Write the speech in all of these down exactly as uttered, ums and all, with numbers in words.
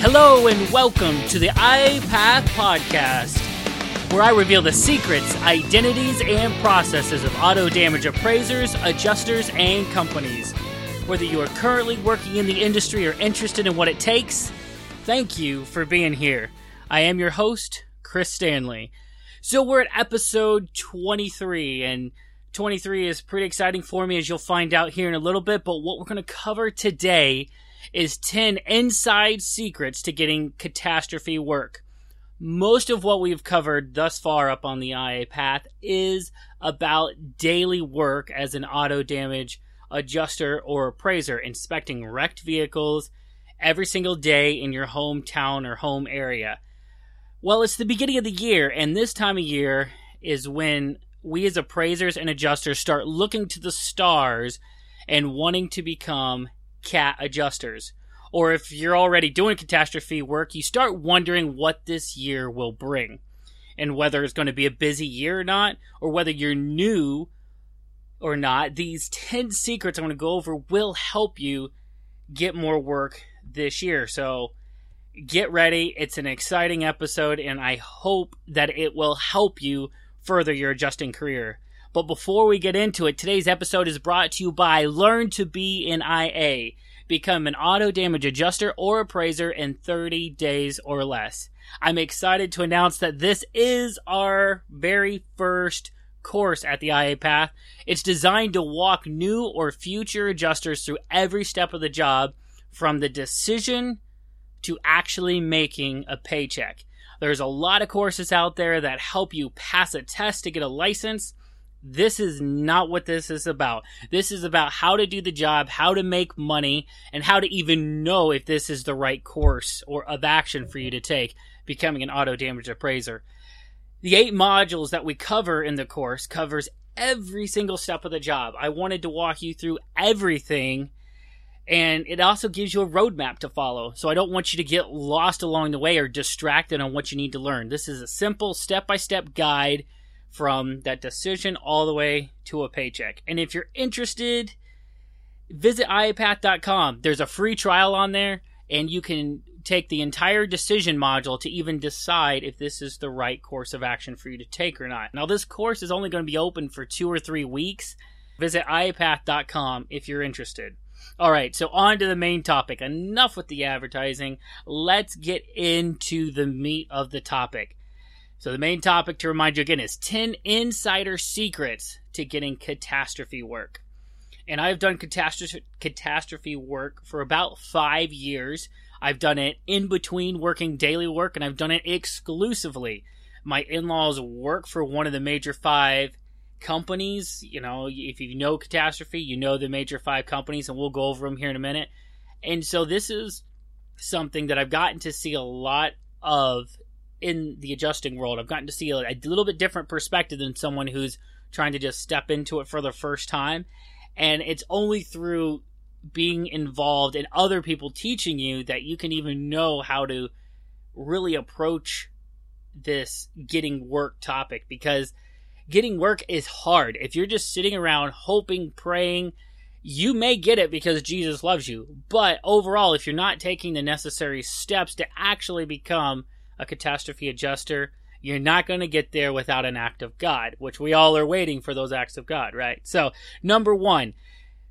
Hello and welcome to the I A Path podcast, where I reveal the secrets, identities, and processes of auto damage appraisers, adjusters, and companies. Whether you are currently working in the industry or interested in what it takes, thank you for being here. I am your host, Chris Stanley. So we're at episode twenty-three, and twenty-three is pretty exciting for me, as you'll find out here in a little bit, but what we're going to cover today is ten inside secrets to getting catastrophe work. Most of what we've covered thus far up on the I A Path is about daily work as an auto damage adjuster or appraiser, inspecting wrecked vehicles every single day in your hometown or home area. Well, it's the beginning of the year, and this time of year is when we as appraisers and adjusters start looking to the stars and wanting to become cat adjusters, or if you're already doing catastrophe work, you start wondering what this year will bring and whether it's going to be a busy year or not, or whether you're new or not. These ten secrets I'm going to go over will help you get more work this year. So get ready. It's an exciting episode, and I hope that it will help you further your adjusting career. But before we get into it, today's episode is brought to you by Learn to Be an I A. Become an auto damage adjuster or appraiser in thirty days or less. I'm excited to announce that this is our very first course at the I A Path. It's designed to walk new or future adjusters through every step of the job, from the decision to actually making a paycheck. There's a lot of courses out there that help you pass a test to get a license. This is not what this is about. This is about how to do the job, how to make money, and how to even know if this is the right course or of action for you to take, becoming an auto damage appraiser. The eight modules that we cover in the course covers every single step of the job. I wanted to walk you through everything, and it also gives you a roadmap to follow. So I don't want you to get lost along the way or distracted on what you need to learn. This is a simple step-by-step guide from that decision all the way to a paycheck. And if you're interested, visit I A Path dot com. There's a free trial on there, and you can take the entire decision module to even decide if this is the right course of action for you to take or not. Now, this course is only going to be open for two or three weeks. Visit I A Path dot com if you're interested. All right, so on to the main topic. Enough with the advertising. Let's get into the meat of the topic. So the main topic, to remind you again, is ten insider secrets to getting catastrophe work. And I've done catastrophe catastrophe work for about five years. I've done it in between working daily work, and I've done it exclusively. My in-laws work for one of the major five companies. You know, if you know catastrophe, you know the major five companies, and we'll go over them here in a minute. And so this is something that I've gotten to see a lot of in the adjusting world. I've gotten to see a little bit different perspective than someone who's trying to just step into it for the first time. And it's only through being involved and other people teaching you that you can even know how to really approach this getting work topic, because getting work is hard. If you're just sitting around hoping, praying, you may get it because Jesus loves you. But overall, if you're not taking the necessary steps to actually become a catastrophe adjuster, you're not going to get there without an act of God, which we all are waiting for those acts of God, right? So, number one,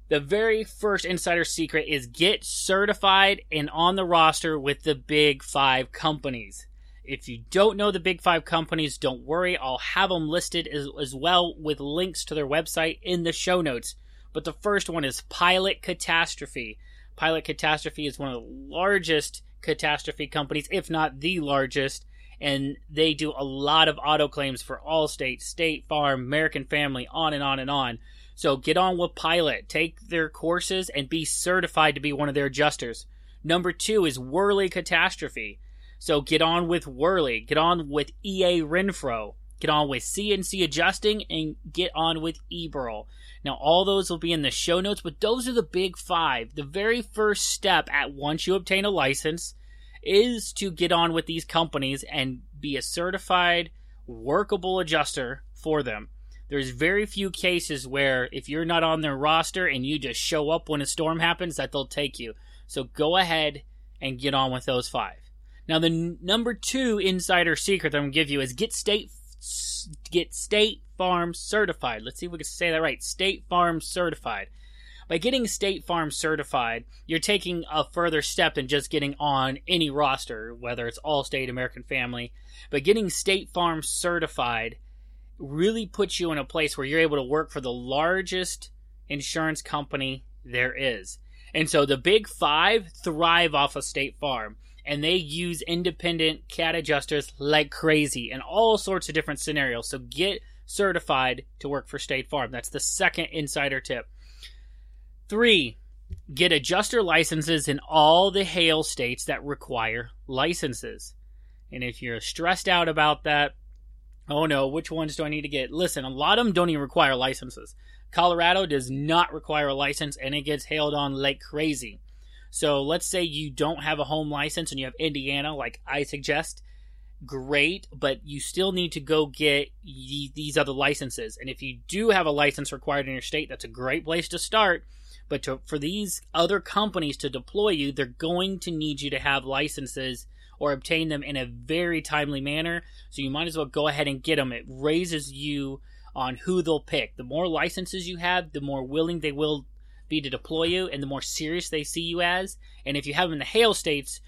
the very first insider secret is get certified and on the roster with the big five companies. If you don't know the big five companies, don't worry. I'll have them listed as, as well with links to their website in the show notes. But the first one is Pilot Catastrophe. Pilot Catastrophe is one of the largest catastrophe companies, if not the largest, and they do a lot of auto claims for Allstate, State Farm, American Family, on and on and on. So get on with Pilot, take their courses, and be certified to be one of their adjusters. Number two is Worley Catastrophe. So get on with Worley, get on with E A Renfro, get on with C N C Adjusting, and get on with E B R L. Now, all those will be in the show notes, but those are the big five. The very first step at once you obtain a license is to get on with these companies and be a certified, workable adjuster for them. There's very few cases where if you're not on their roster and you just show up when a storm happens, that they'll take you. So go ahead and get on with those five. Now, the n- number two insider secret that I'm going to give you is get State get State Farm certified. Let's see if we can say that right. State Farm certified. By getting State Farm certified, you're taking a further step than just getting on any roster, whether it's Allstate, American Family. But getting State Farm certified really puts you in a place where you're able to work for the largest insurance company there is. And so the big five thrive off of State Farm, and they use independent cat adjusters like crazy in all sorts of different scenarios. So get certified to work for State Farm. That's the second insider tip. Three, get adjuster licenses in all the hail states that require licenses. And if you're stressed out about that, oh no, which ones do I need to get? Listen, a lot of them don't even require licenses. Colorado does not require a license, and it gets hailed on like crazy. So let's say you don't have a home license and you have Indiana, like I suggest. Great, but you still need to go get y- these other licenses. And if you do have a license required in your state, that's a great place to start. But to, for these other companies to deploy you, they're going to need you to have licenses or obtain them in a very timely manner. So you might as well go ahead and get them. It raises you on who they'll pick. The more licenses you have, the more willing they will be to deploy you and the more serious they see you as. And if you have them in the hail states,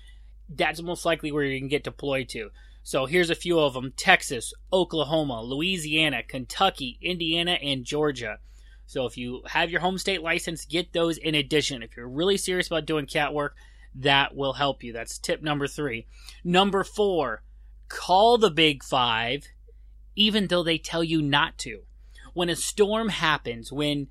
that's most likely where you can get deployed to. So here's a few of them: Texas, Oklahoma, Louisiana, Kentucky, Indiana, and Georgia. So if you have your home state license, get those in addition. If you're really serious about doing cat work, that will help you. That's tip number three. Number four, call the big five, even though they tell you not to. When a storm happens, when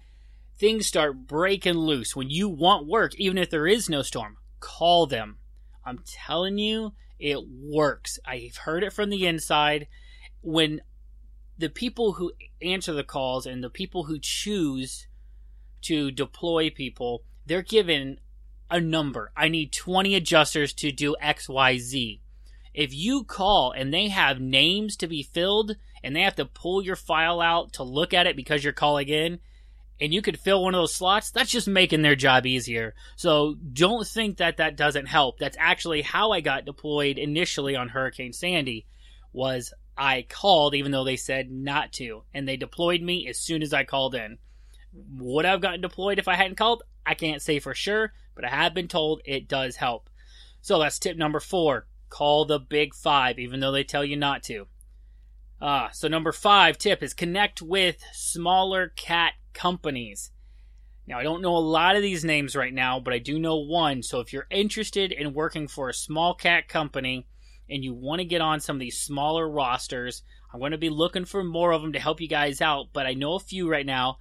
things start breaking loose, when you want work, even if there is no storm, call them. I'm telling you, it works. I've heard it from the inside. When the people who answer the calls and the people who choose to deploy people, they're given a number. I need twenty adjusters to do X Y Z. If you call and they have names to be filled and they have to pull your file out to look at it because you're calling in, and you could fill one of those slots, that's just making their job easier. So don't think that that doesn't help. That's actually how I got deployed initially on Hurricane Sandy, was I called even though they said not to, and they deployed me as soon as I called in. Would I have gotten deployed if I hadn't called? I can't say for sure, but I have been told it does help. So that's tip number four. Call the big five, even though they tell you not to. Uh, so number five tip is connect with smaller cat companies. Now, I don't know a lot of these names right now, but I do know one. So if you're interested in working for a small cat company and you want to get on some of these smaller rosters, I'm going to be looking for more of them to help you guys out, but I know a few right now.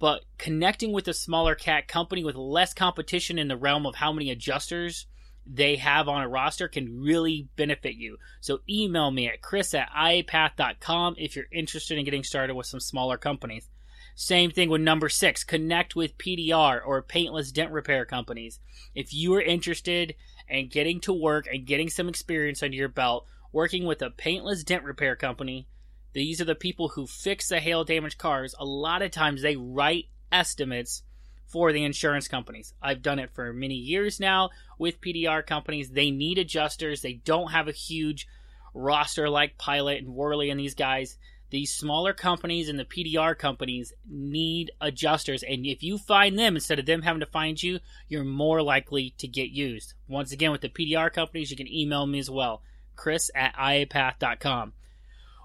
But connecting with a smaller cat company with less competition in the realm of how many adjusters they have on a roster can really benefit you. So email me at chris at I A path dot com if you're interested in getting started with some smaller companies. Same thing with number six, connect with P D R or paintless dent repair companies. If you are interested in getting to work and getting some experience under your belt, working with a paintless dent repair company, these are the people who fix the hail damaged cars. A lot of times they write estimates for the insurance companies. I've done it for many years now with P D R companies. They need adjusters. They don't have a huge roster like Pilot and Worley and these guys. These smaller companies and the P D R companies need adjusters. And if you find them instead of them having to find you, you're more likely to get used. Once again, with the P D R companies, you can email me as well, chris at I A path dot com.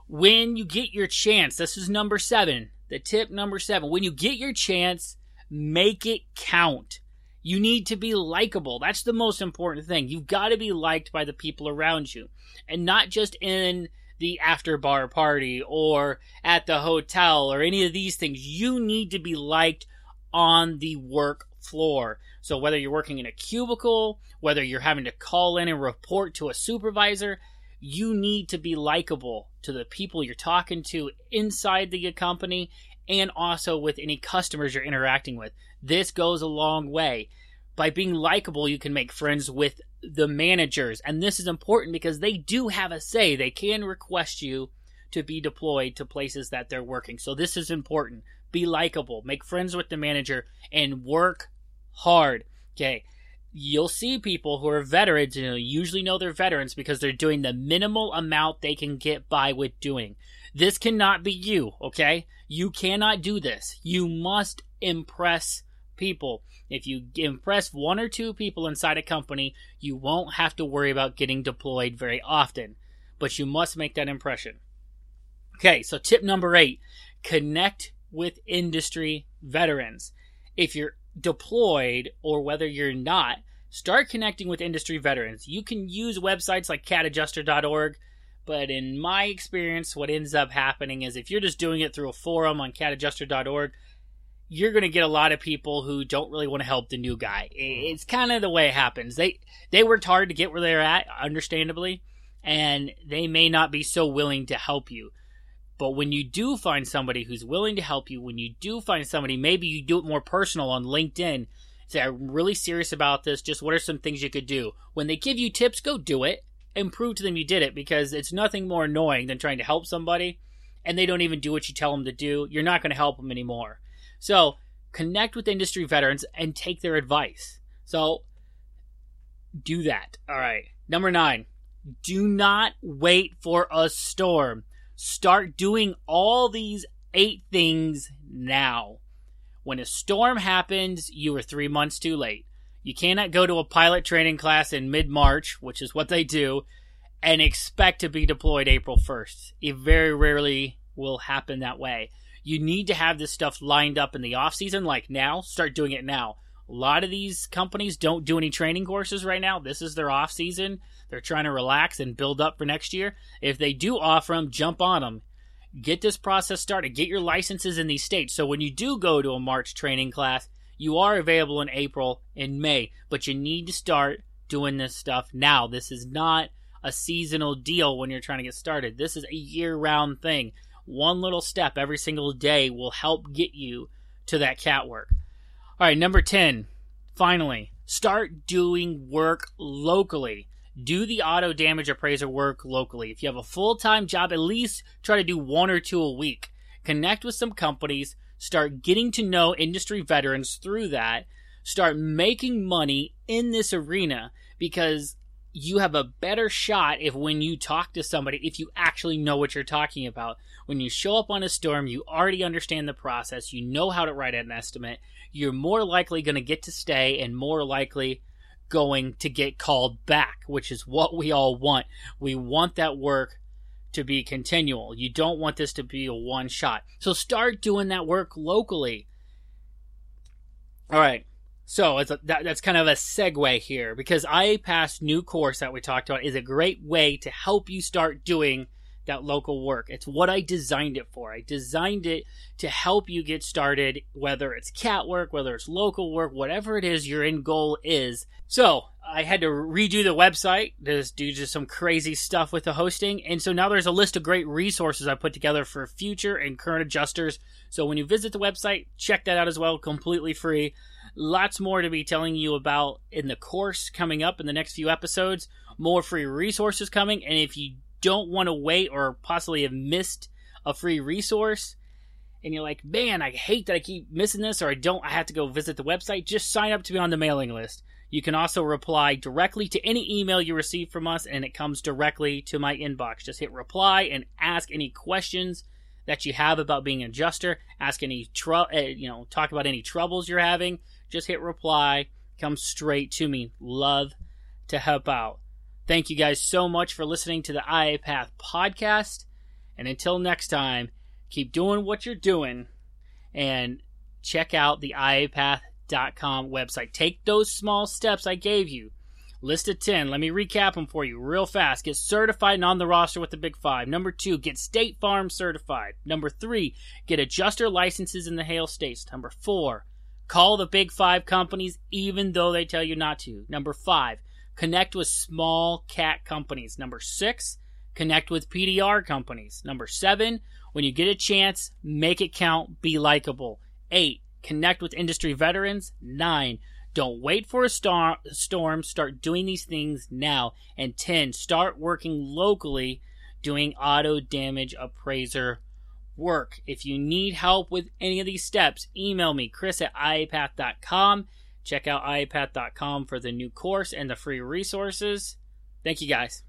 When you get your chance, this is number seven, the tip number seven. When you get your chance, make it count. You need to be likable. That's the most important thing. You've got to be liked by the people around you, and not just in the after bar party or at the hotel or any of these things. You need to be liked on the work floor. So whether you're working in a cubicle, whether you're having to call in and report to a supervisor, you need to be likable to the people you're talking to inside the company and also with any customers you're interacting with. This goes a long way. By being likable, you can make friends with the managers. And this is important because they do have a say. They can request you to be deployed to places that they're working. So this is important. Be likable. Make friends with the manager and work hard. Okay. you'll see people who are veterans, and you know, usually know they're veterans because they're doing the minimal amount they can get by with doing. This cannot be you, okay? You cannot do this. You must impress people. If you impress one or two people inside a company, you won't have to worry about getting deployed very often. But you must make that impression. Okay, so tip number eight, connect with industry veterans. If you're deployed or whether you're not, start connecting with industry veterans. You can use websites like cat adjuster dot org, but in my experience, what ends up happening is if you're just doing it through a forum on cat adjuster dot org, you're going to get a lot of people who don't really want to help the new guy. It's kind of the way it happens. They they worked hard to get where they're at, understandably, and they may not be so willing to help you. But when you do find somebody who's willing to help you, when you do find somebody, maybe you do it more personal on LinkedIn. Say, I'm really serious about this. Just what are some things you could do? When they give you tips, go do it and prove to them you did it, because it's nothing more annoying than trying to help somebody and they don't even do what you tell them to do. You're not going to help them anymore. So connect with industry veterans and take their advice. So do that. All right. Number nine, do not wait for a storm. Start doing all these eight things now. When a storm happens, you are three months too late. You cannot go to a pilot training class in mid-March, which is what they do, and expect to be deployed April first. It very rarely will happen that way. You need to have this stuff lined up in the off-season, like now. Start doing it now. A lot of these companies don't do any training courses right now. This is their off-season. They're trying to relax and build up for next year. If they do offer them, jump on them. Get this process started. Get your licenses in these states. So when you do go to a March training class, you are available in April and May. But you need to start doing this stuff now. This is not a seasonal deal when you're trying to get started. This is a year-round thing. One little step every single day will help get you to that cat work. All right, number ten, finally, start doing work locally. Do the auto damage appraiser work locally. If you have a full-time job, at least try to do one or two a week. Connect with some companies. Start getting to know industry veterans through that. Start making money in this arena, because you have a better shot if when you talk to somebody, if you actually know what you're talking about. When you show up on a storm, you already understand the process. You know how to write an estimate. You're more likely going to get to stay and more likely going to get called back, which is what we all want. We want that work to be continual. You don't want this to be a one shot. So start doing that work locally. All right. So it's a, that, that's kind of a segue here, because I A Path's new course that we talked about is a great way to help you start doing that local work. It's what I designed it for. I designed it to help you get started, whether it's cat work, whether it's local work, whatever it is your end goal is. So I had to redo the website, just do just some crazy stuff with the hosting. And so now there's a list of great resources I put together for future and current adjusters. So when you visit the website, check that out as well, completely free. Lots more to be telling you about in the course coming up in the next few episodes. More free resources coming. And if you don't want to wait or possibly have missed a free resource and you're like, man, I hate that I keep missing this, or I don't, I have to go visit the website, just sign up to be on the mailing list. You can also reply directly to any email you receive from us, and it comes directly to my inbox. Just hit reply and ask any questions that you have about being an adjuster. Ask any, tr- uh, you know, talk about any troubles you're having. Just hit reply. Come straight to me. Love to help out. Thank you guys so much for listening to the I A Path podcast. And until next time, keep doing what you're doing and check out the I A Path dot com website. Take those small steps I gave you. List of ten. Let me recap them for you real fast. Get certified and on the roster with the Big Five. Number two, get State Farm certified. Number three, get adjuster licenses in the Hail States. Number four, call the Big Five companies even though they tell you not to. Number five, connect with small cat companies. Number six, connect with P D R companies. Number seven, when you get a chance, make it count, be likable. Eight, connect with industry veterans. Nine, don't wait for a storm. Start doing these things now. And ten, start working locally doing auto damage appraiser work. If you need help with any of these steps, email me, Chris at I A Path dot com. Check out I A Path dot com for the new course and the free resources. Thank you, guys.